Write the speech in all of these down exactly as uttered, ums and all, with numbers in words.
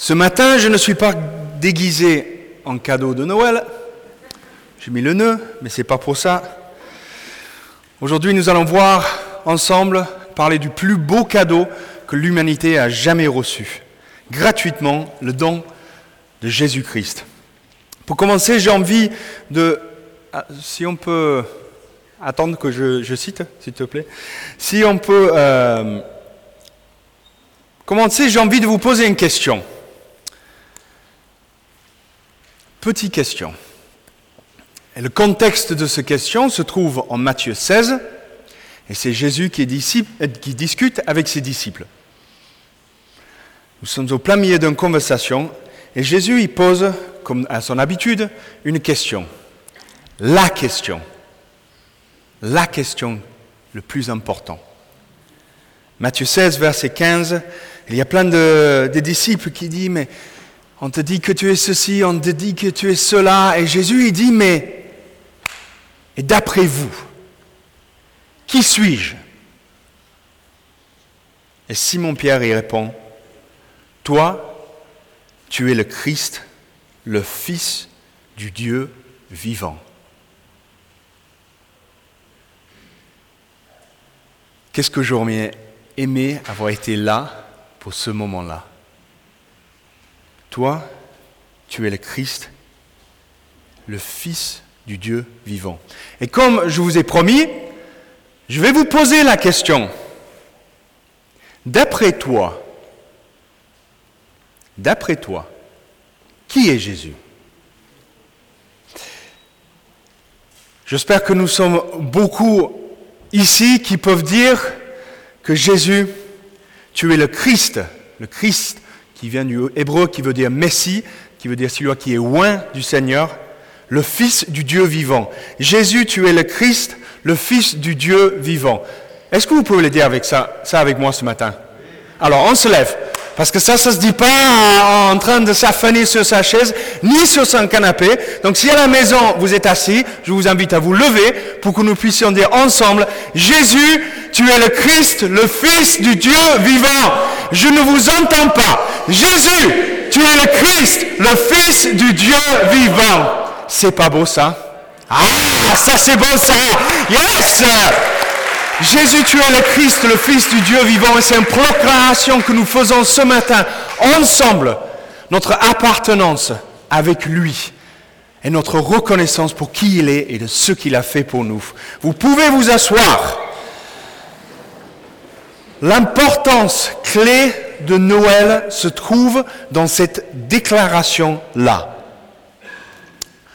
Ce matin, je ne suis pas déguisé en cadeau de Noël. J'ai mis le nœud, mais c'est pas pour ça. Aujourd'hui, nous allons voir ensemble parler du plus beau cadeau que l'humanité a jamais reçu. Gratuitement, le don de Jésus-Christ. Pour commencer, j'ai envie de... Ah, si on peut... Attendre que je, je cite, s'il te plaît. Si on peut... Euh... Commencer, j'ai envie de vous poser une question. Petite question. Et le contexte de cette question se trouve en Matthieu seize, et c'est Jésus qui, est disciple, qui discute avec ses disciples. Nous sommes au plein milieu d'une conversation, et Jésus y pose, comme à son habitude, une question. La question. La question le plus importante. Matthieu seize, verset quinze, il y a plein de, de disciples qui disent « Mais on te dit que tu es ceci, on te dit que tu es cela. » Et Jésus, il dit « Mais, et d'après vous, qui suis-je » Et Simon-Pierre y répond « Toi, tu es le Christ, le Fils du Dieu vivant. » Qu'est-ce que j'aurais aimé avoir été là pour ce moment-là. Toi, tu es le Christ, le Fils du Dieu vivant. Et comme je vous ai promis, je vais vous poser la question. D'après toi, d'après toi, qui est Jésus ? J'espère que nous sommes beaucoup ici qui peuvent dire que Jésus, tu es le Christ, le Christ qui vient du hébreu, qui veut dire Messie, qui veut dire celui qui est loin du Seigneur, le Fils du Dieu vivant. Jésus, tu es le Christ, le Fils du Dieu vivant. Est-ce que vous pouvez le dire avec ça, ça avec moi ce matin ? Alors, on se lève, parce que ça, ça se dit pas en train de s'affaner sur sa chaise, ni sur son canapé. Donc, si à la maison, vous êtes assis, je vous invite à vous lever pour que nous puissions dire ensemble, Jésus, tu es le Christ, le Fils du Dieu vivant. Je ne vous entends pas. Jésus, tu es le Christ, le Fils du Dieu vivant. C'est pas beau, ça ? Ah, ça c'est beau, ça ! Yes ! Jésus, tu es le Christ, le Fils du Dieu vivant. Et c'est une proclamation que nous faisons ce matin, ensemble, notre appartenance avec lui et notre reconnaissance pour qui il est et de ce qu'il a fait pour nous. Vous pouvez vous asseoir. L'importance clé de Noël se trouve dans cette déclaration-là.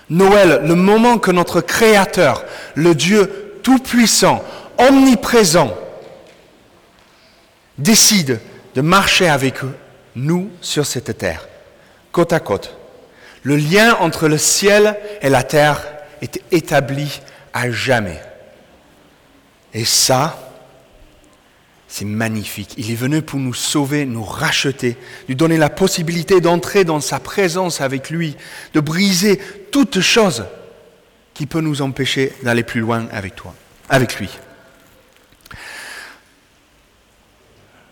Noël, le moment que notre Créateur, le Dieu Tout-Puissant, omniprésent, décide de marcher avec nous sur cette terre, côte à côte. Le lien entre le ciel et la terre est établi à jamais. Et ça... c'est magnifique. Il est venu pour nous sauver, nous racheter, nous donner la possibilité d'entrer dans sa présence avec lui, de briser toute chose qui peut nous empêcher d'aller plus loin avec toi, avec lui.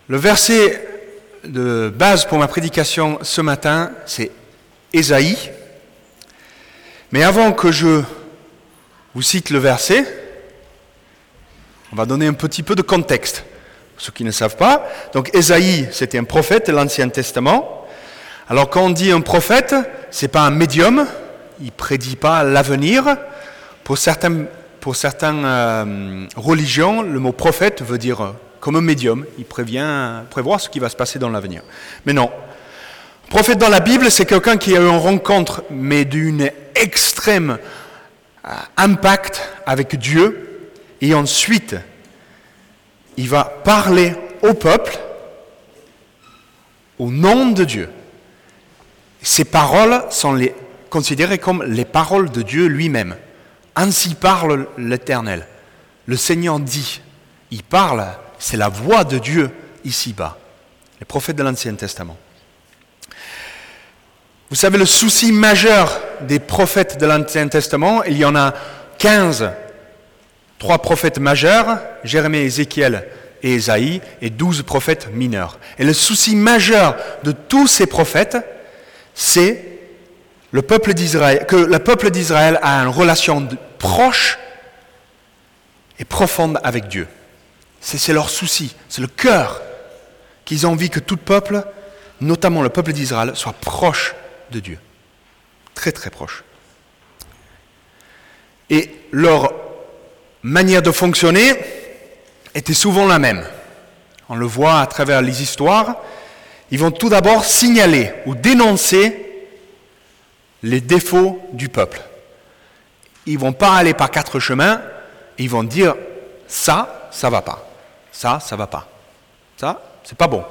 Le verset de base pour ma prédication ce matin, c'est Ésaïe. Mais avant que je vous cite le verset, on va donner un petit peu de contexte. Ceux qui ne savent pas. Donc, Ésaïe, c'était un prophète de l'Ancien Testament. Alors, quand on dit un prophète, ce n'est pas un médium, il ne prédit pas l'avenir. Pour certaines, pour certaines euh, religions, le mot prophète veut dire euh, comme un médium, il prévient, prévoit ce qui va se passer dans l'avenir. Mais non. Prophète dans la Bible, c'est quelqu'un qui a eu une rencontre, mais d'une extrême euh, impact avec Dieu, et ensuite, il va parler au peuple au nom de Dieu. Ces paroles sont les, considérées comme les paroles de Dieu lui-même. Ainsi parle l'Éternel. Le Seigneur dit, il parle, c'est la voix de Dieu ici-bas. Les prophètes de l'Ancien Testament. Vous savez, le souci majeur des prophètes de l'Ancien Testament, il y en a quinze. Trois prophètes majeurs, Jérémie, Ézéchiel et Ésaïe et douze prophètes mineurs. Et le souci majeur de tous ces prophètes, c'est le peuple d'Israël, que le peuple d'Israël a une relation proche et profonde avec Dieu. C'est, c'est leur souci, c'est le cœur qu'ils ont envie que tout peuple, notamment le peuple d'Israël, soit proche de Dieu. Très très proche. Et leur manière de fonctionner était souvent la même. On le voit à travers les histoires. Ils vont tout d'abord signaler ou dénoncer les défauts du peuple. Ils ne vont pas aller par quatre chemins. Ils vont dire « ça, ça ne va pas. Ça, ça ne va pas. Ça, c'est pas bon. »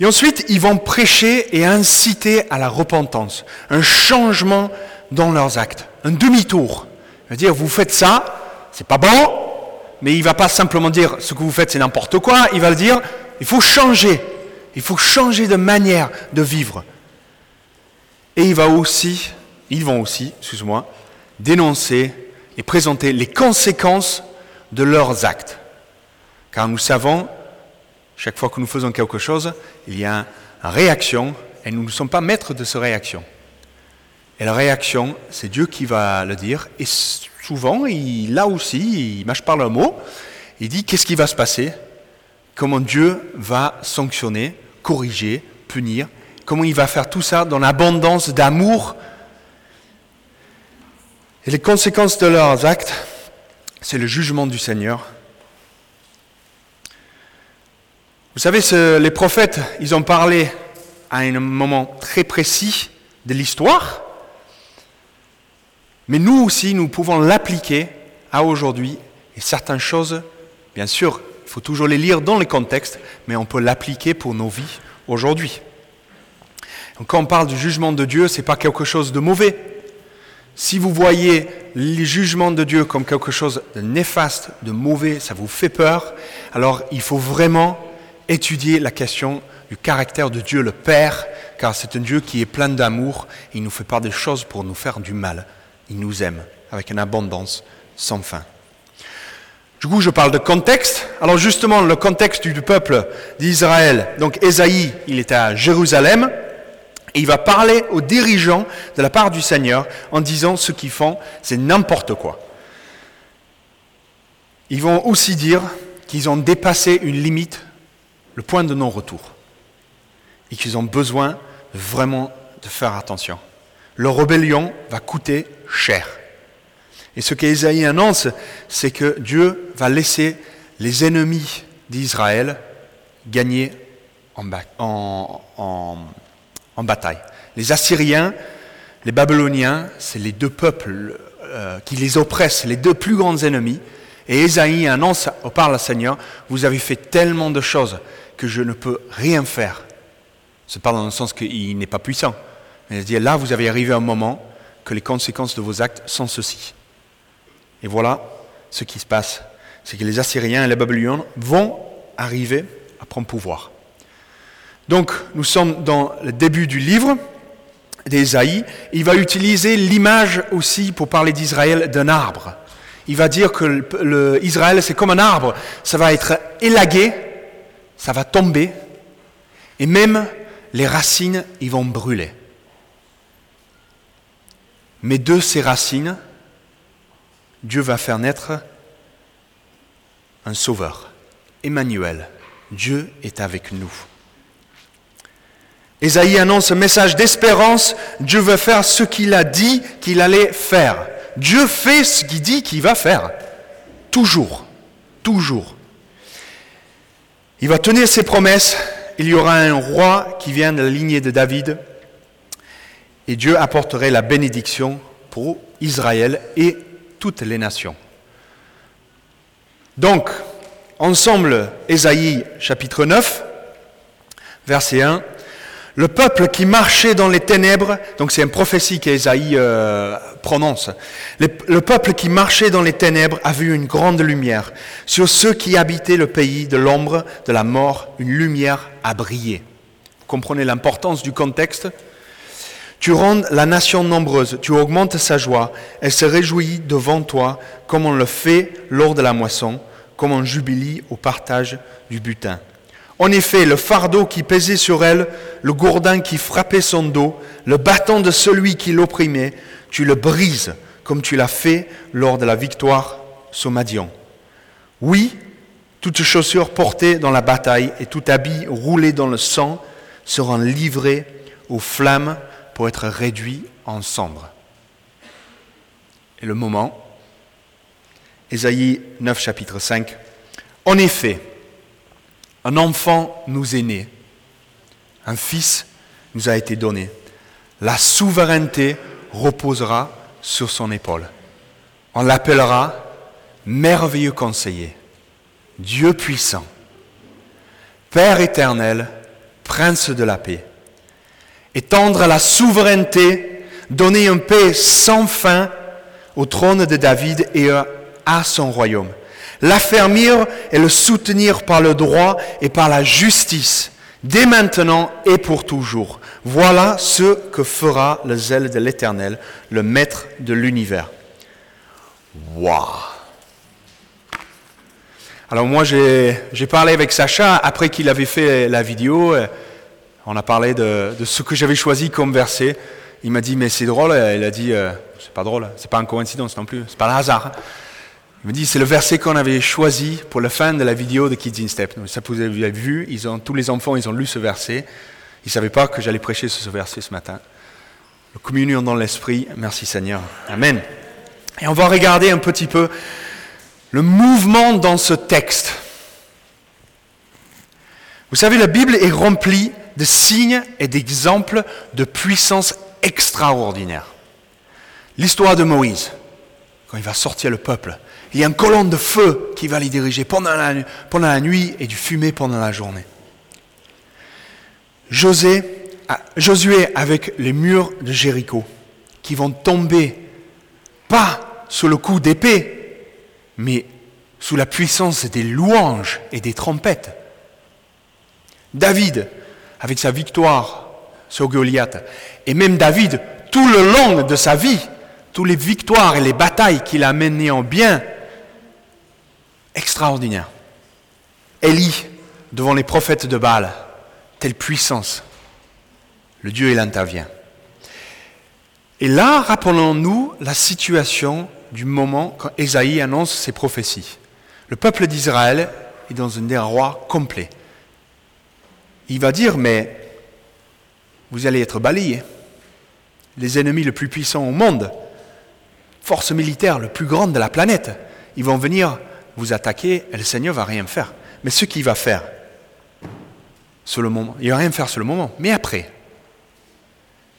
Et ensuite, ils vont prêcher et inciter à la repentance, un changement dans leurs actes, un demi-tour. C'est-à-dire, vous faites ça, c'est pas bon, mais il ne va pas simplement dire ce que vous faites c'est n'importe quoi, il va le dire, il faut changer, il faut changer de manière de vivre. Et il va aussi, ils vont aussi, excuse-moi, dénoncer et présenter les conséquences de leurs actes. Car nous savons, chaque fois que nous faisons quelque chose, il y a une réaction, et nous ne sommes pas maîtres de cette réaction. Et la réaction, c'est Dieu qui va le dire, et souvent, il, là aussi, il mâche par le mot, il dit qu'est-ce qui va se passer, comment Dieu va sanctionner, corriger, punir, comment il va faire tout ça dans l'abondance d'amour. Et les conséquences de leurs actes, c'est le jugement du Seigneur. Vous savez, ce, les prophètes, ils ont parlé à un moment très précis de l'histoire, mais nous aussi, nous pouvons l'appliquer à aujourd'hui. Et certaines choses, bien sûr, il faut toujours les lire dans le contexte, mais on peut l'appliquer pour nos vies aujourd'hui. Donc, quand on parle du jugement de Dieu, ce n'est pas quelque chose de mauvais. Si vous voyez le jugement de Dieu comme quelque chose de néfaste, de mauvais, ça vous fait peur, alors il faut vraiment étudier la question du caractère de Dieu le Père, car c'est un Dieu qui est plein d'amour, il ne nous fait pas des choses pour nous faire du mal, il nous aime avec une abondance sans fin. Du coup, je parle de contexte. Alors justement, le contexte du peuple d'Israël, donc Ésaïe, il était à Jérusalem, et il va parler aux dirigeants de la part du Seigneur en disant ce qu'ils font, c'est n'importe quoi. Ils vont aussi dire qu'ils ont dépassé une limite, le point de non-retour, et qu'ils ont besoin vraiment de faire attention. Leur rébellion va coûter cher. Et ce qu'Ésaïe annonce, c'est que Dieu va laisser les ennemis d'Israël gagner en, ba- en, en, en bataille. Les Assyriens, les Babyloniens, c'est les deux peuples euh, qui les oppressent, les deux plus grands ennemis. Et Ésaïe annonce au par le Seigneur, « Vous avez fait tellement de choses que je ne peux rien faire. » C'est pas dans le sens qu'il n'est pas puissant. Mais il dit, là, vous avez arrivé à un moment que les conséquences de vos actes sont ceci. Et voilà ce qui se passe. C'est que les Assyriens et les Babyloniens vont arriver à prendre pouvoir. Donc, nous sommes dans le début du livre d'Ésaïe. Il va utiliser l'image aussi pour parler d'Israël d'un arbre. Il va dire que le, le, Israël, c'est comme un arbre. Ça va être élagué, ça va tomber, et même les racines, ils vont brûler. Mais de ces racines, Dieu va faire naître un sauveur, Emmanuel. Dieu est avec nous. Ésaïe annonce un message d'espérance. Dieu veut faire ce qu'il a dit qu'il allait faire. Dieu fait ce qu'il dit qu'il va faire. Toujours, toujours. Il va tenir ses promesses. Il y aura un roi qui vient de la lignée de David. Et Dieu apporterait la bénédiction pour Israël et toutes les nations. Donc, ensemble, Ésaïe chapitre neuf, verset un. « Le peuple qui marchait dans les ténèbres » donc c'est une prophétie qu'Ésaïe euh, prononce. « Le peuple qui marchait dans les ténèbres a vu une grande lumière. Sur ceux qui habitaient le pays de l'ombre, de la mort, une lumière a brillé. » Vous comprenez l'importance du contexte. Tu rends la nation nombreuse, tu augmentes sa joie, elle se réjouit devant toi comme on le fait lors de la moisson, comme un jubilé au partage du butin. En effet, le fardeau qui pesait sur elle, le gourdin qui frappait son dos, le bâton de celui qui l'opprimait, tu le brises comme tu l'as fait lors de la victoire sur Madian. Oui, toute chaussure portée dans la bataille et tout habit roulé dans le sang seront livrés aux flammes pour être réduits en cendres. Et le moment, Ésaïe neuf, chapitre cinq. En effet, un enfant nous est né, un fils nous a été donné. La souveraineté reposera sur son épaule. On l'appellera merveilleux conseiller, Dieu puissant, Père éternel, Prince de la paix. Étendre à la souveraineté, donner une paix sans fin au trône de David et à son royaume. L'affermir et le soutenir par le droit et par la justice, dès maintenant et pour toujours. Voilà ce que fera le zèle de l'Éternel, le maître de l'univers. Waouh ! Alors moi, j'ai, j'ai parlé avec Sacha après qu'il avait fait la vidéo. On a parlé de, de ce que j'avais choisi comme verset. Il m'a dit « mais c'est drôle ». Il a dit euh, « c'est pas drôle, c'est pas une coïncidence non plus, c'est pas le hasard ». Il me dit, c'est le verset qu'on avait choisi pour la fin de la vidéo de Kids in Step. Donc, ça, vous avez vu, ils ont, tous les enfants, ils ont lu ce verset. Ils ne savaient pas que j'allais prêcher sur ce verset ce matin. Le communion dans l'esprit, merci Seigneur. Amen. Et on va regarder un petit peu le mouvement dans ce texte. Vous savez, la Bible est remplie de signes et d'exemples de puissance extraordinaire. L'histoire de Moïse, quand il va sortir le peuple, il y a une colonne de feu qui va les diriger pendant la, pendant la nuit et du fumée pendant la journée. José, Josué avec les murs de Jéricho qui vont tomber, pas sous le coup d'épée, mais sous la puissance des louanges et des trompettes. David avec sa victoire sur Goliath, et même David tout le long de sa vie, toutes les victoires et les batailles qu'il a menées en bien, extraordinaire. Élie, devant les prophètes de Baal, telle puissance, le Dieu, il intervient. Et là, rappelons-nous la situation du moment quand Ésaïe annonce ses prophéties. Le peuple d'Israël est dans un désarroi complet. Il va dire, mais vous allez être balayés. Les ennemis les plus puissants au monde, force militaire le plus grande de la planète, ils vont venir vous attaquer et le Seigneur ne va rien faire. Mais ce qu'il va faire sur le moment, il ne va rien faire sur le moment, mais après,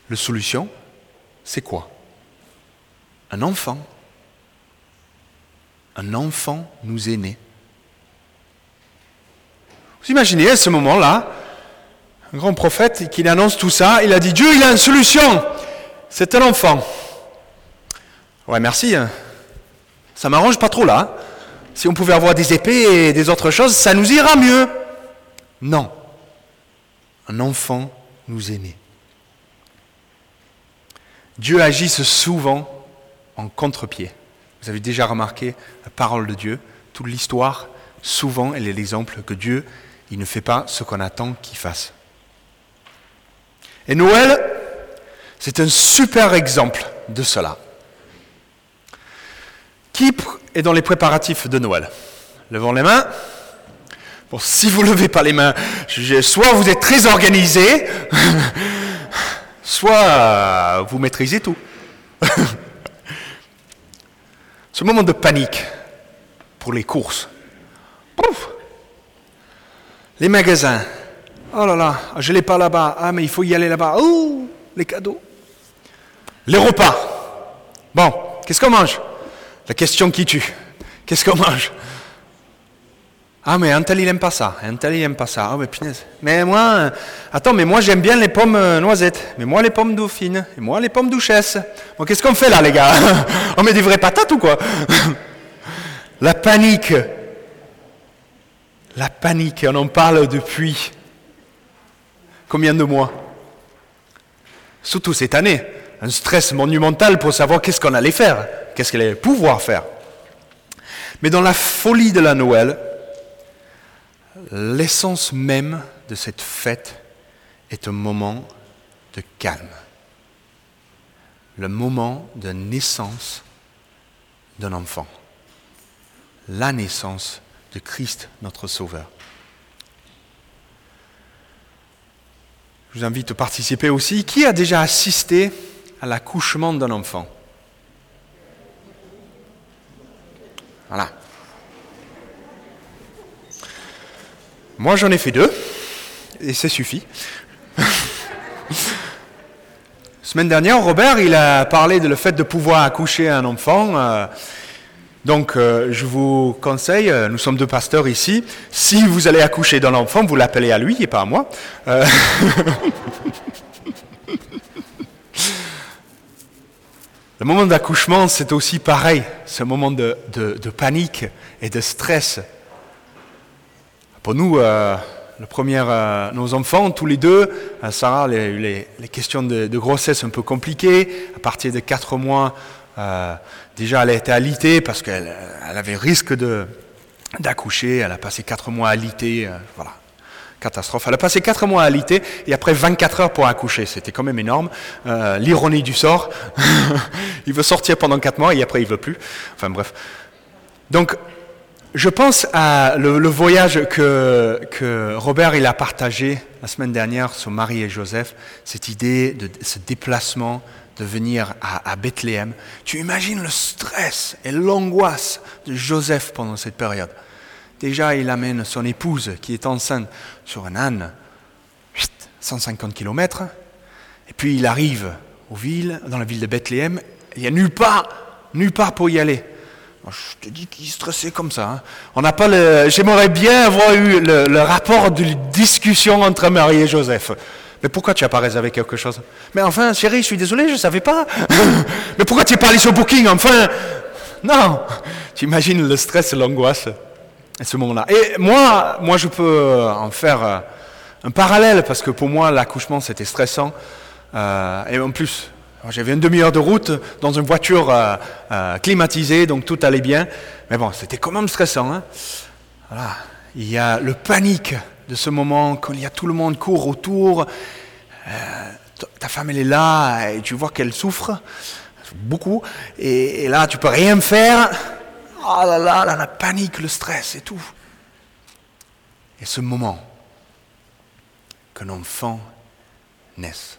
la solution, c'est quoi? Un enfant. Un enfant nous est né. Vous imaginez à ce moment-là, un grand prophète qui annonce tout ça, il a dit « Dieu, il a une solution, c'est un enfant ». Ouais, merci, ça m'arrange pas trop là. Si on pouvait avoir des épées et des autres choses, ça nous ira mieux. Non. Un enfant nous est né. Dieu agit souvent en contre-pied. Vous avez déjà remarqué la parole de Dieu, toute l'histoire, souvent elle est l'exemple que Dieu, il ne fait pas ce qu'on attend qu'il fasse. Et Noël, c'est un super exemple de cela. Qui est dans les préparatifs de Noël? Levons les mains. Bon, si vous ne levez pas les mains, je, soit vous êtes très organisé, soit vous maîtrisez tout. Ce moment de panique pour les courses. Pouf. Les magasins. Oh là là, je ne l'ai pas là-bas. Ah, mais il faut y aller là-bas. Oh, les cadeaux. Les repas. Bon, qu'est-ce qu'on mange? La question qui tue. Qu'est-ce qu'on mange? Ah, mais un tel, il n'aime pas ça. Un tel, il n'aime pas ça. Ah, mais punaise. Mais moi, attends, mais moi, j'aime bien les pommes noisettes. Mais moi, les pommes dauphines. Et moi, les pommes duchesses. Bon, qu'est-ce qu'on fait là, les gars? On met des vraies patates ou quoi? La panique. La panique. On en parle depuis combien de mois? Surtout cette année. Un stress monumental pour savoir qu'est-ce qu'on allait faire. Qu'est-ce qu'elle allait pouvoir faire? Mais dans la folie de la Noël, l'essence même de cette fête est un moment de calme, le moment de naissance d'un enfant, la naissance de Christ, notre Sauveur. Je vous invite à participer aussi. Qui a déjà assisté à l'accouchement d'un enfant ? Voilà. Moi, j'en ai fait deux, et ça suffit. Semaine dernière, Robert, il a parlé de le fait de pouvoir accoucher un enfant. Donc, je vous conseille, nous sommes deux pasteurs ici, si vous allez accoucher d'un enfant, vous l'appelez à lui et pas à moi. Euh... Le moment d'accouchement, c'est aussi pareil, ce moment de, de, de panique et de stress. Pour nous, euh, le premier, euh, nos enfants, tous les deux, euh, Sarah a eu les, les questions de, de grossesse un peu compliquées. À partir de quatre mois, euh, déjà elle a été alitée parce qu'elle elle avait risque de, d'accoucher. Elle a passé quatre mois alitée, euh, voilà, catastrophe. Elle a passé quatre mois alitée et après vingt-quatre heures pour accoucher. C'était quand même énorme. Euh, l'ironie du sort, il veut sortir pendant quatre mois et après il veut plus. Enfin bref. Donc, je pense à le, le voyage que, que Robert il a partagé la semaine dernière sur Marie et Joseph, cette idée de ce déplacement, de venir à, à Bethléem. Tu imagines le stress et l'angoisse de Joseph pendant cette période. Déjà, il amène son épouse qui est enceinte sur un âne, cent cinquante kilomètres, et puis il arrive aux villes, dans la ville de Bethléem, il n'y a nulle part, nulle part pour y aller. Je te dis qu'il est stressé comme ça. Hein. On n'a pas le. J'aimerais bien avoir eu le, le rapport de discussion entre Marie et Joseph. Mais pourquoi tu apparaisses avec quelque chose ? Mais enfin, chérie, je suis désolé, je ne savais pas. Mais pourquoi tu es pas allé sur Booking ? Enfin, non. Tu imagines le stress, l'angoisse à ce moment-là. Et moi, moi, je peux en faire un parallèle parce que pour moi, l'accouchement, c'était stressant. Euh, et en plus. J'avais une demi-heure de route dans une voiture euh, euh, climatisée, donc tout allait bien. Mais bon, c'était quand même stressant. Hein. Voilà. Il y a le panique de ce moment, quand il y a tout le monde court autour. Euh, ta femme, elle est là, et tu vois qu'elle souffre, beaucoup. Et, et là, tu peux rien faire. Oh là là, là, la panique, le stress et tout. Et ce moment, qu'un enfant naisse.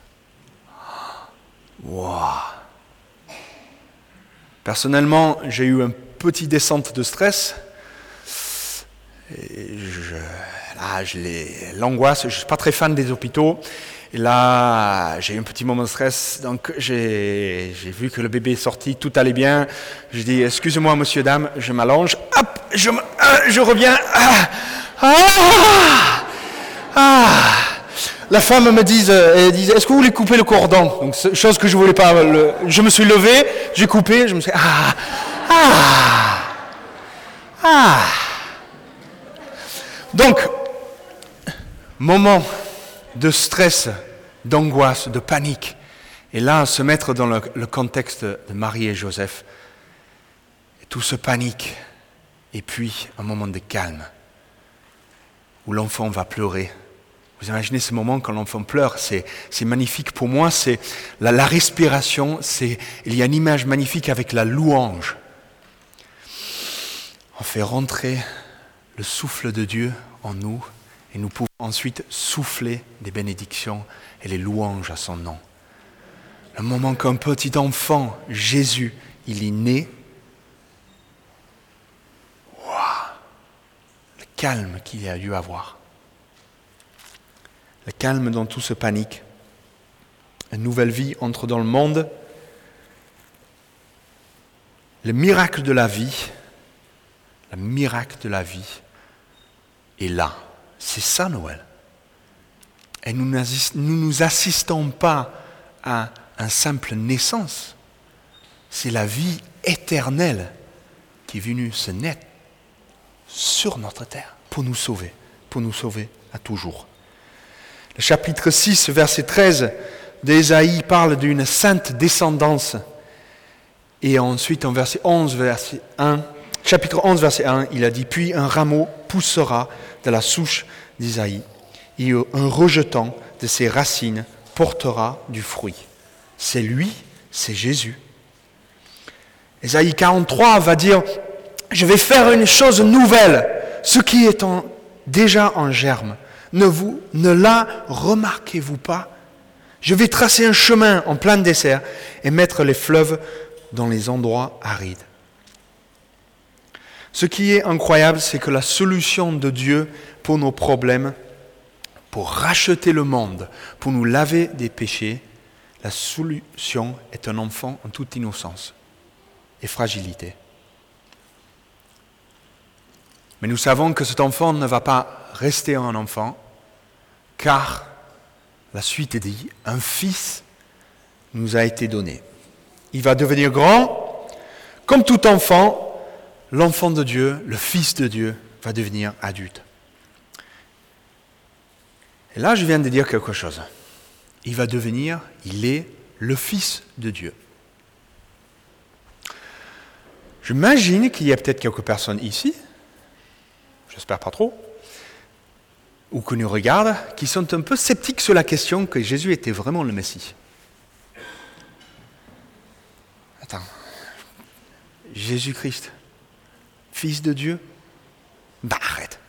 Wow. Personnellement, j'ai eu un petit descente de stress. Et je, là, je l'ai, l'angoisse. Je ne suis pas très fan des hôpitaux. Et là, j'ai eu un petit moment de stress. Donc, j'ai, j'ai vu que le bébé est sorti, tout allait bien. Je dis, excusez-moi, monsieur, dame, je m'allonge. Hop, je, je reviens. Ah, ah, ah. La femme me dit, elle disait, est-ce que vous voulez couper le cordon ? Donc, chose que je voulais pas. Le, je me suis levé, j'ai coupé, je me suis dit, ah, ah, ah. Donc, moment de stress, d'angoisse, de panique. Et là, se mettre dans le, le contexte de Marie et Joseph. Et tout ce panique. Et puis, un moment de calme, où l'enfant va pleurer. Vous imaginez ce moment quand l'enfant pleure, c'est, c'est magnifique. Pour moi, c'est la, la respiration, c'est, il y a une image magnifique avec la louange. On fait rentrer le souffle de Dieu en nous et nous pouvons ensuite souffler des bénédictions et les louanges à son nom. Le moment qu'un petit enfant, Jésus, il est né, waouh, le calme qu'il y a dû avoir. Le calme dans tout ce panique. Une nouvelle vie entre dans le monde. Le miracle de la vie, le miracle de la vie est là. C'est ça Noël. Et nous nous nous assistons pas à une simple naissance. C'est la vie éternelle qui est venue se naître sur notre terre pour nous sauver, pour nous sauver à toujours. Le chapitre six, verset treize d'Ésaïe parle d'une sainte descendance. Et ensuite, en verset onze, verset un, Chapitre onze, verset un, il a dit « Puis un rameau poussera de la souche d'Isaïe, et un rejetant de ses racines portera du fruit. » C'est lui, c'est Jésus. Ésaïe quarante-trois va dire « Je vais faire une chose nouvelle, ce qui est en, déjà en germe. Ne, vous, ne la remarquez-vous pas ? Je vais tracer un chemin en plein désert et mettre les fleuves dans les endroits arides. » Ce qui est incroyable, c'est que la solution de Dieu pour nos problèmes, pour racheter le monde, pour nous laver des péchés, la solution est un enfant en toute innocence et fragilité. Mais nous savons que cet enfant ne va pas rester un enfant, car la suite est dit, un fils nous a été donné. Il va devenir grand, comme tout enfant. L'enfant de Dieu, le Fils de Dieu, va devenir adulte. Et là, je viens de dire quelque chose. Il va devenir, il est le Fils de Dieu. J'imagine qu'il y a peut-être quelques personnes ici, j'espère pas trop, ou qui nous regardent, qui sont un peu sceptiques sur la question que Jésus était vraiment le Messie. Attends, Jésus-Christ Fils de Dieu ? Bah arrête.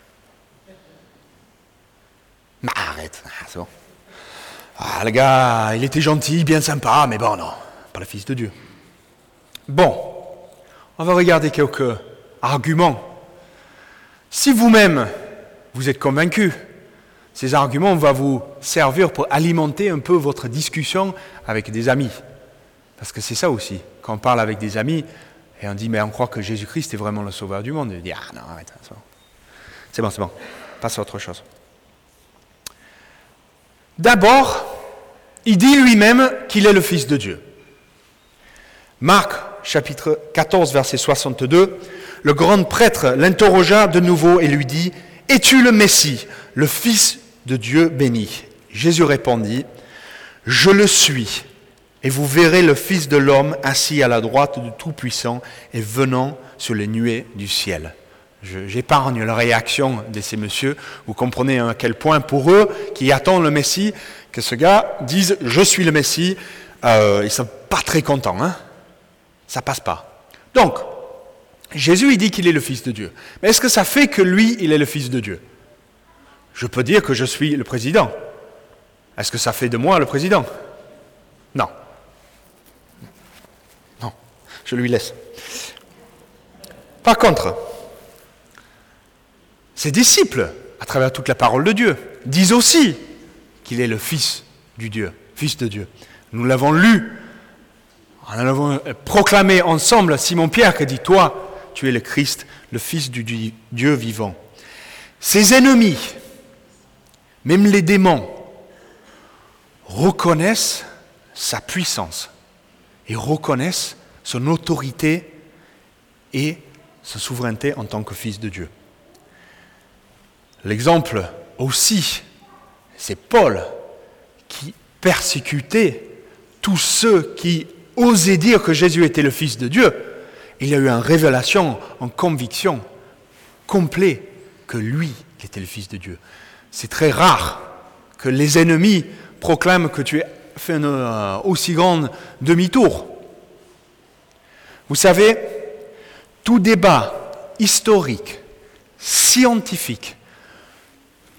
Bah arrête. Ah, c'est bon. Ah, le gars, il était gentil, bien sympa, mais bon, non, pas le Fils de Dieu. Bon, on va regarder quelques arguments. Si vous-même, vous êtes convaincu, ces arguments vont vous servir pour alimenter un peu votre discussion avec des amis. Parce que c'est ça aussi, quand on parle avec des amis, et on dit, mais on croit que Jésus-Christ est vraiment le sauveur du monde. Et on dit, ah non, arrête, c'est bon, c'est bon, c'est bon. Passe à autre chose. D'abord, il dit lui-même qu'il est le Fils de Dieu. Marc, chapitre quatorze, verset soixante-deux, le grand prêtre l'interrogea de nouveau et lui dit, « Es-tu le Messie, le Fils de Dieu béni ?» Jésus répondit, « Je le suis. » Et vous verrez le Fils de l'homme assis à la droite du Tout-Puissant et venant sur les nuées du ciel. Je, j'épargne la réaction de ces messieurs. Vous comprenez à quel point pour eux, qui attendent le Messie, que ce gars dise « Je suis le Messie euh, », ils ne sont pas très contents. Hein, ça ne passe pas. Donc, Jésus, il dit qu'il est le Fils de Dieu. Mais est-ce que ça fait que lui, il est le Fils de Dieu ? Je peux dire que je suis le président. Est-ce que ça fait de moi le président ? Non. Je lui laisse. Par contre, ses disciples, à travers toute la parole de Dieu, disent aussi qu'il est le Fils du Dieu, Fils de Dieu. Nous l'avons lu, nous l'avons proclamé ensemble à Simon-Pierre qui dit « Toi, tu es le Christ, le Fils du Dieu vivant. » Ses ennemis, même les démons, reconnaissent sa puissance et reconnaissent son autorité et sa souveraineté en tant que Fils de Dieu. L'exemple aussi, c'est Paul qui persécutait tous ceux qui osaient dire que Jésus était le Fils de Dieu. Il y a eu une révélation, une conviction complète que lui était le Fils de Dieu. C'est très rare que les ennemis proclament que tu as fait une euh, aussi grande demi-tour. Vous savez, tout débat historique, scientifique,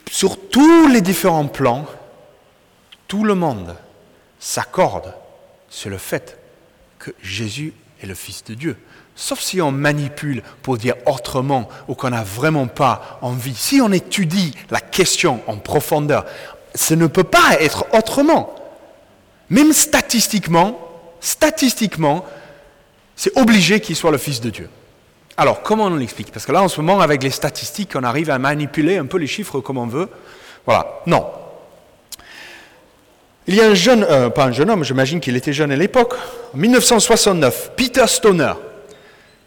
sur tous les différents plans, tout le monde s'accorde sur le fait que Jésus est le Fils de Dieu. Sauf si on manipule pour dire autrement ou qu'on n'a vraiment pas envie. Si on étudie la question en profondeur, ça ne peut pas être autrement. Même statistiquement, statistiquement, c'est obligé qu'il soit le Fils de Dieu. Alors, comment on l'explique ? Parce que là, en ce moment, avec les statistiques, on arrive à manipuler un peu les chiffres comme on veut. Voilà. Non. Il y a un jeune, euh, pas un jeune homme, j'imagine qu'il était jeune à l'époque, en dix-neuf cent soixante-neuf, Peter Stoner,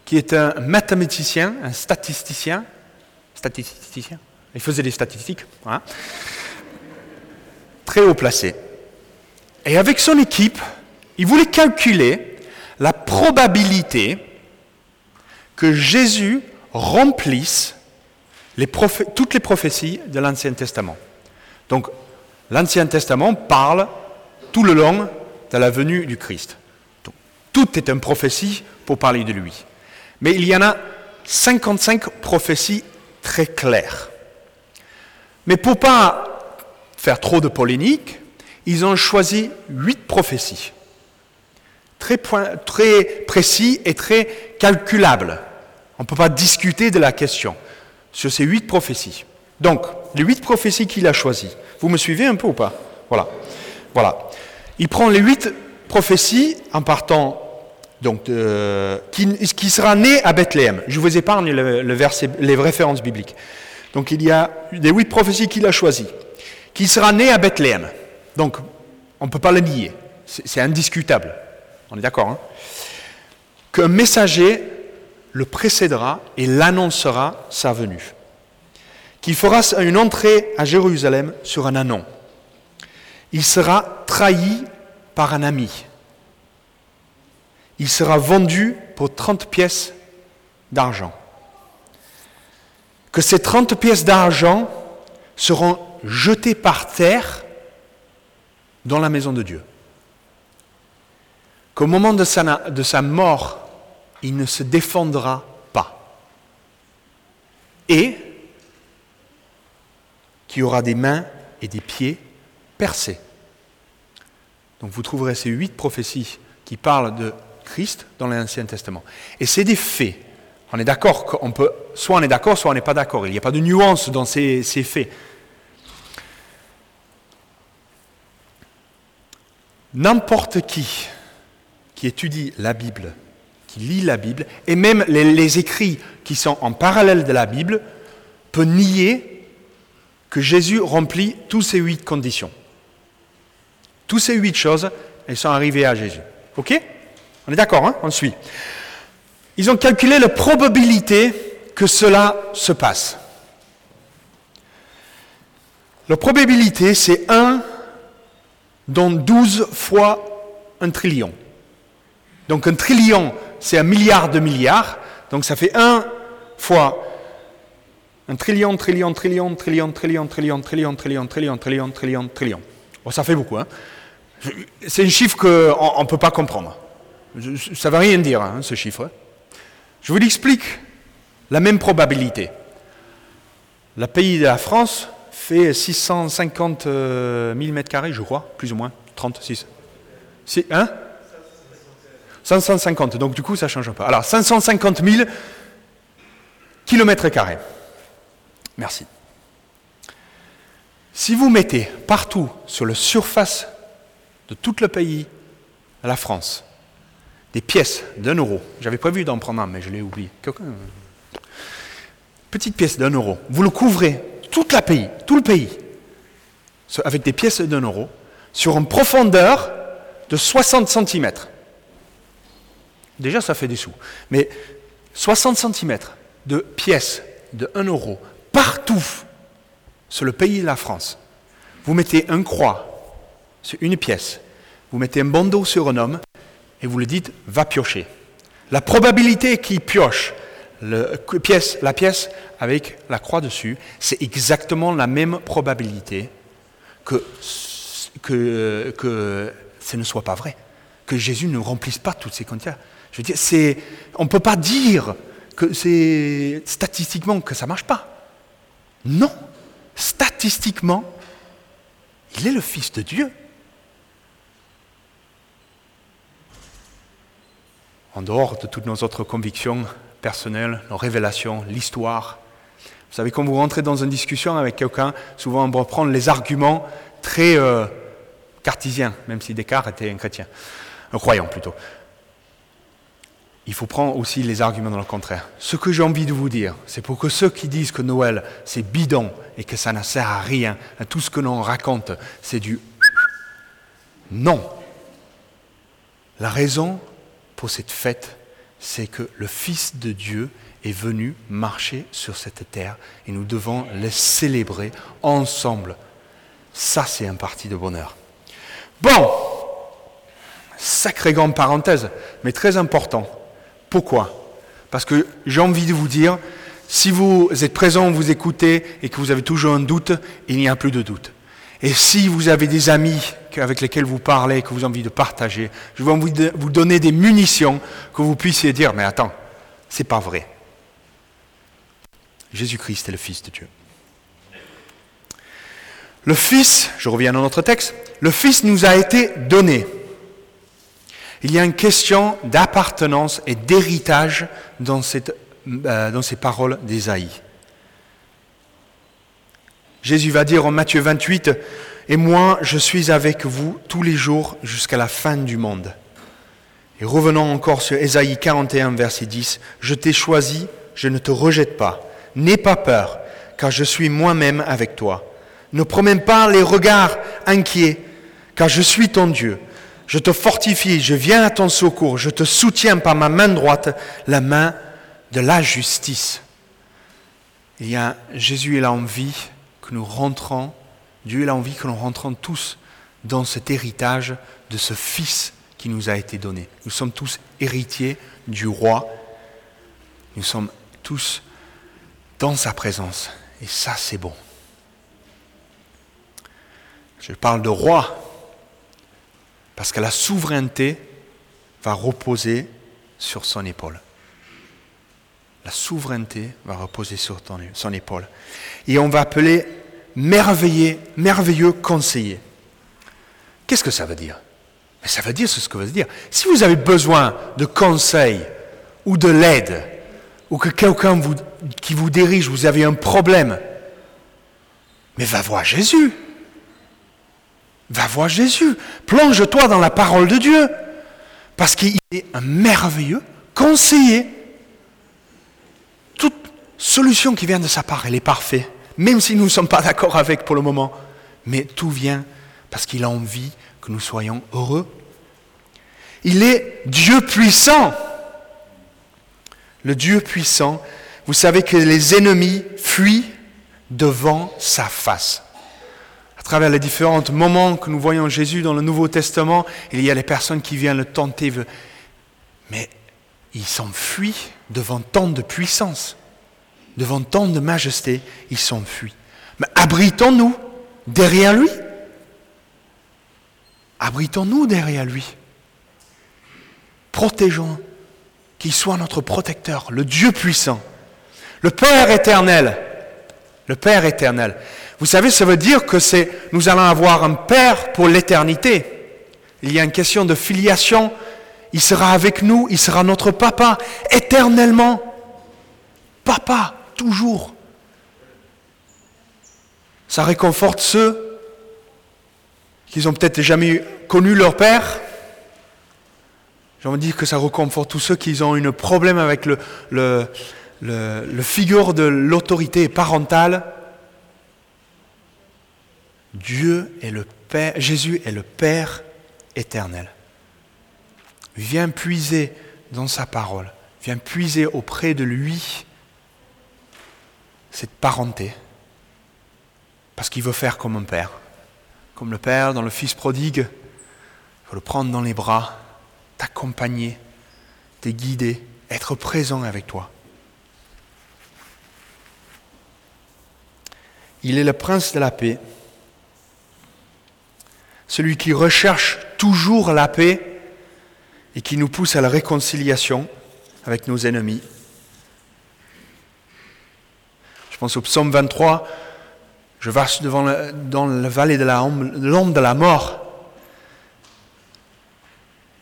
qui est un mathématicien, un statisticien, statisticien, il faisait des statistiques, hein, très haut placé. Et avec son équipe, il voulait calculer la probabilité que Jésus remplisse les proph- toutes les prophéties de l'Ancien Testament. Donc, l'Ancien Testament parle tout le long de la venue du Christ. Donc, tout est une prophétie pour parler de lui. Mais il y en a cinquante-cinq prophéties très claires. Mais pour ne pas faire trop de polémique, ils ont choisi huit prophéties, très, point, très précis et très calculables. On ne peut pas discuter de la question sur ces huit prophéties. Donc, les huit prophéties qu'il a choisies, vous me suivez un peu ou pas ? Voilà. Voilà. Il prend les huit prophéties en partant, donc, de, qui, qui sera né à Bethléem. Je vous épargne le, le verset, les références bibliques. Donc, il y a les huit prophéties qu'il a choisies. Qui sera né à Bethléem. Donc, on ne peut pas le nier. C'est, c'est indiscutable. On est d'accord, hein ? Qu'un messager le précédera et l'annoncera sa venue. Qu'il fera une entrée à Jérusalem sur un ânon. Il sera trahi par un ami. Il sera vendu pour trente pièces d'argent. Que ces trente pièces d'argent seront jetées par terre dans la maison de Dieu. Qu'au moment de sa, de sa mort, il ne se défendra pas. Et qu'il y aura des mains et des pieds percés. Donc vous trouverez ces huit prophéties qui parlent de Christ dans l'Ancien Testament. Et c'est des faits. On est d'accord qu'on peut, soit on est d'accord, soit on n'est pas d'accord. Il n'y a pas de nuance dans ces, ces faits. N'importe qui qui étudie la Bible, qui lit la Bible, et même les, les écrits qui sont en parallèle de la Bible, peut nier que Jésus remplit toutes ces huit conditions. Toutes ces huit choses, elles sont arrivées à Jésus. Ok ? On est d'accord, hein ? On suit. Ils ont calculé la probabilité que cela se passe. La probabilité, c'est un dans douze fois un trillion. Donc un trillion, c'est un milliard de milliards. Donc ça fait un fois un trillion, trillion, trillion, trillion, trillion, trillion, trillion, trillion, trillion, trillion, trillion, trillion. Bon, ça fait beaucoup, hein. C'est un chiffre qu'on ne peut pas comprendre. Ça ne veut rien dire, hein, ce chiffre. Je vous l'explique. La même probabilité. Le pays de la France fait six cent cinquante mille mètres carrés, je crois, plus ou moins, trente-six. C'est, hein ? cinq cent cinquante, donc du coup ça change un peu. Alors cinq cent cinquante mille kilomètres carrés. Merci. Si vous mettez partout sur la surface de tout le pays, la France, des pièces d'un euro, j'avais prévu d'en prendre un, mais je l'ai oublié. Petite pièce d'un euro, vous le couvrez tout le pays, tout le pays, avec des pièces d'un euro, sur une profondeur de soixante centimètres. Déjà, ça fait des sous. Mais soixante centimètres de pièces de un euro partout sur le pays de la France. Vous mettez un croix sur une pièce, vous mettez un bandeau sur un homme et vous le dites « va piocher ». La probabilité qu'il pioche le, pièce, la pièce avec la croix dessus, c'est exactement la même probabilité que, que, que ce ne soit pas vrai, que Jésus ne remplisse pas toutes ces conditions. Je veux dire, c'est, on ne peut pas dire que c'est statistiquement que ça ne marche pas. Non, statistiquement, il est le Fils de Dieu. En dehors de toutes nos autres convictions personnelles, nos révélations, l'histoire. Vous savez, quand vous rentrez dans une discussion avec quelqu'un, souvent on reprend les arguments très euh, cartésiens, même si Descartes était un chrétien, un croyant plutôt. Il faut prendre aussi les arguments dans le contraire. Ce que j'ai envie de vous dire, c'est pour que ceux qui disent que Noël, c'est bidon et que ça ne sert à rien, à tout ce que l'on raconte, c'est du... Non. La raison pour cette fête, c'est que le Fils de Dieu est venu marcher sur cette terre et nous devons le célébrer ensemble. Ça, c'est un parti de bonheur. Bon, sacrée grande parenthèse, mais très important. Pourquoi ? Parce que j'ai envie de vous dire, si vous êtes présent, vous écoutez et que vous avez toujours un doute, il n'y a plus de doute. Et si vous avez des amis avec lesquels vous parlez, que vous avez envie de partager, je vais vous donner des munitions que vous puissiez dire, mais attends, c'est pas vrai. Jésus-Christ est le Fils de Dieu. Le Fils, je reviens dans notre texte, le Fils nous a été donné. Il y a une question d'appartenance et d'héritage dans, cette, euh, dans ces paroles d'Ésaïe. Jésus va dire en Matthieu vingt-huit, « Et moi, je suis avec vous tous les jours jusqu'à la fin du monde. » Et revenons encore sur Ésaïe quarante et un, verset dix, « Je t'ai choisi, je ne te rejette pas. N'aie pas peur, car je suis moi-même avec toi. Ne promène pas les regards inquiets, car je suis ton Dieu. Je te fortifie, je viens à ton secours, je te soutiens par ma main droite, la main de la justice. » Il y a Jésus il a envie que nous rentrons, Dieu il a envie que nous rentrons tous dans cet héritage de ce Fils qui nous a été donné. Nous sommes tous héritiers du Roi, nous sommes tous dans sa présence, et ça c'est bon. Je parle de Roi, parce que la souveraineté va reposer sur son épaule. La souveraineté va reposer sur ton, son épaule. Et on va appeler merveilleux, merveilleux conseiller. Qu'est-ce que ça veut dire ? Mais ça veut dire ce que ça veut dire. Si vous avez besoin de conseils ou de l'aide, ou que quelqu'un vous, qui vous dirige, vous avez un problème, mais va voir Jésus. Va voir Jésus, plonge-toi dans la parole de Dieu, parce qu'il est un merveilleux conseiller. Toute solution qui vient de sa part, elle est parfaite, même si nous ne sommes pas d'accord avec pour le moment. Mais tout vient parce qu'il a envie que nous soyons heureux. Il est Dieu puissant. Le Dieu puissant, vous savez que les ennemis fuient devant sa face. À travers les différents moments que nous voyons Jésus dans le Nouveau Testament, il y a les personnes qui viennent le tenter, mais ils s'enfuient devant tant de puissance, devant tant de majesté, ils s'enfuient. Mais abritons-nous derrière lui. Abritons-nous derrière lui. Protégeons, qu'il soit notre protecteur, le Dieu puissant, le Père éternel, le Père éternel. Vous savez, ça veut dire que c'est, nous allons avoir un Père pour l'éternité. Il y a une question de filiation. Il sera avec nous, il sera notre Papa, éternellement. Papa, toujours. Ça réconforte ceux qui n'ont peut-être jamais connu leur Père. J'ai envie de dire que ça réconforte tous ceux qui ont eu un problème avec le, le, le, le figure de l'autorité parentale. Dieu est le Père, Jésus est le Père éternel. Viens puiser dans sa parole, viens puiser auprès de lui cette parenté, parce qu'il veut faire comme un père, comme le père dans le fils prodigue. Il faut le prendre dans les bras, t'accompagner, te guider, être présent avec toi. Il est le prince de la paix. Celui qui recherche toujours la paix et qui nous pousse à la réconciliation avec nos ennemis. Je pense au psaume vingt-trois, « Je marche devant le, dans la vallée de la, l'ombre de la mort. »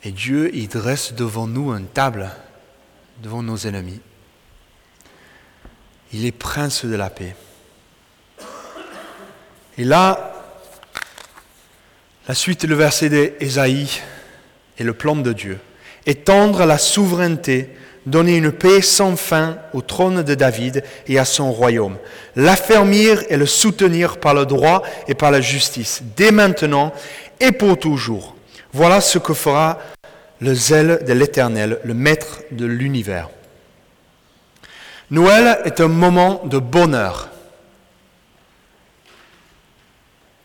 Et Dieu, il dresse devant nous une table, devant nos ennemis. Il est prince de la paix. Et là, la suite du verset d'Ésaïe est le plan de Dieu. « Étendre la souveraineté, donner une paix sans fin au trône de David et à son royaume, l'affermir et le soutenir par le droit et par la justice, dès maintenant et pour toujours. Voilà ce que fera le zèle de l'Éternel, le Maître de l'univers. » Noël est un moment de bonheur.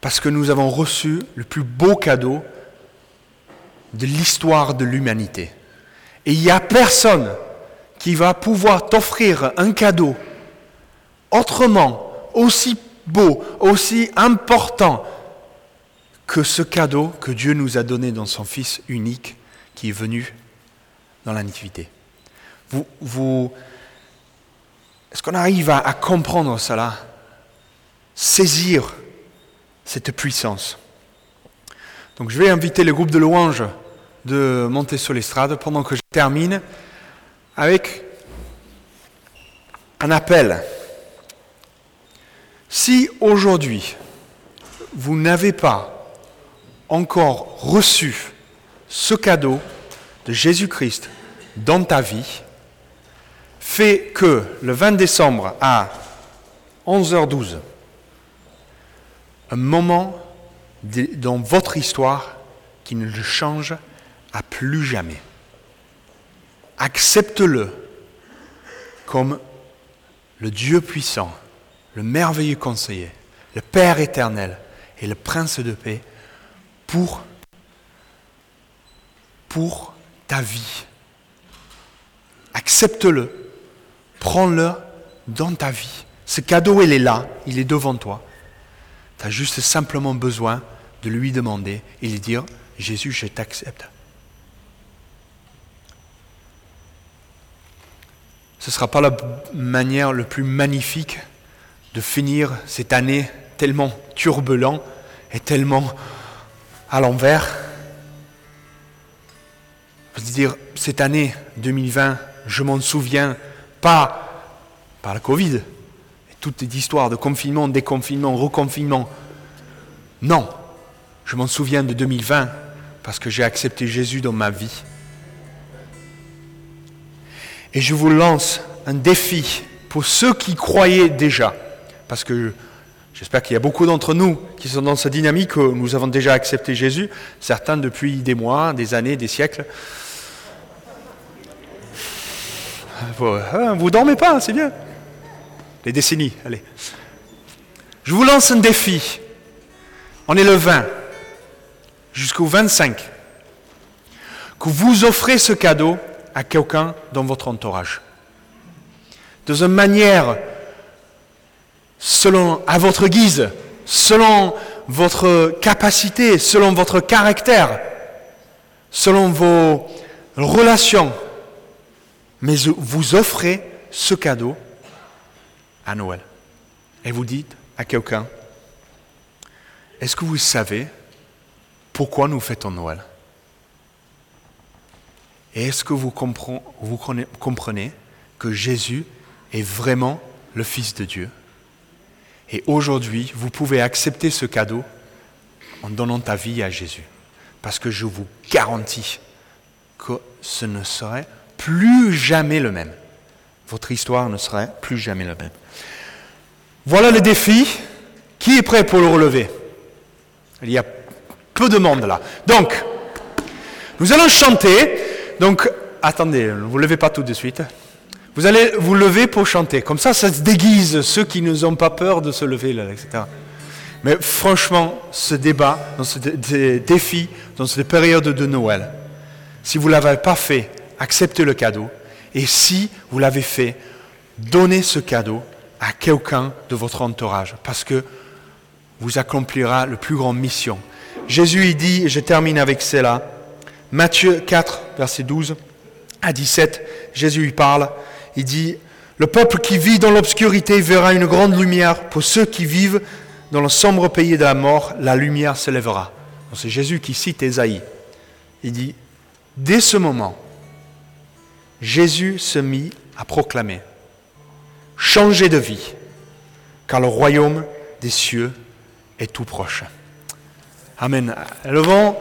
Parce que nous avons reçu le plus beau cadeau de l'histoire de l'humanité. Et il n'y a personne qui va pouvoir t'offrir un cadeau autrement, aussi beau, aussi important que ce cadeau que Dieu nous a donné dans son Fils unique qui est venu dans la nativité. Vous, vous, est-ce qu'on arrive à, à comprendre cela, saisir cette puissance? Donc je vais inviter le groupe de louanges de monter sur l'estrade pendant que je termine avec un appel. Si aujourd'hui, vous n'avez pas encore reçu ce cadeau de Jésus-Christ dans ta vie, fais que le vingt décembre à onze heures douze, un moment de, dans votre histoire qui ne le change à plus jamais. Accepte-le comme le Dieu puissant, le merveilleux conseiller, le Père éternel et le Prince de paix pour, pour ta vie. Accepte-le, prends-le dans ta vie. Ce cadeau, il est là, il est devant toi. Tu as juste simplement besoin de lui demander et lui dire « Jésus, je t'accepte ». Ce ne sera pas la manière la plus magnifique de finir cette année tellement turbulente et tellement à l'envers. C'est-à-dire, cette année deux mille vingt, je m'en souviens, pas par la Covid, et toutes les histoires de confinement, déconfinement, reconfinement. Non, je m'en souviens de deux mille vingt parce que j'ai accepté Jésus dans ma vie. Et je vous lance un défi pour ceux qui croyaient déjà, parce que j'espère qu'il y a beaucoup d'entre nous qui sont dans cette dynamique où nous avons déjà accepté Jésus, certains depuis des mois, des années, des siècles. Vous dormez pas, c'est bien. Les décennies, allez. Je vous lance un défi. On est le vingt jusqu'au vingt-cinq. Que vous offrez ce cadeau à quelqu'un dans votre entourage. De une manière, selon, à votre guise, selon votre capacité, selon votre caractère, selon vos relations, mais vous offrez ce cadeau à Noël. Et vous dites à quelqu'un, est-ce que vous savez pourquoi nous fêtons Noël? Et est-ce que vous comprenez, vous comprenez que Jésus est vraiment le Fils de Dieu? Et aujourd'hui, vous pouvez accepter ce cadeau en donnant ta vie à Jésus. Parce que je vous garantis que ce ne serait plus jamais le même. Votre histoire ne serait plus jamais la même. Voilà le défi. Qui est prêt pour le relever? Il y a peu de monde là. Donc, nous allons chanter. Donc, attendez, ne vous levez pas tout de suite. Vous allez vous lever pour chanter. Comme ça, ça se déguise. Ceux qui ne ont pas peur de se lever, là, et cetera. Mais franchement, ce débat, dans ce dé- défi, dans cette période de Noël, si vous ne l'avez pas fait, acceptez le cadeau. Et si vous l'avez fait, donnez ce cadeau à quelqu'un de votre entourage, parce que vous accomplirez la plus grande mission. Jésus, il dit, et je termine avec cela, Matthieu quatre, verset douze à dix-sept, Jésus, il parle, il dit, « Le peuple qui vit dans l'obscurité verra une grande lumière. Pour ceux qui vivent dans le sombre pays de la mort, la lumière se lèvera. » C'est Jésus qui cite Ésaïe. Il dit, « Dès ce moment, Jésus se mit à proclamer « Changez de vie, car le royaume des cieux est tout proche. » Amen. Le vent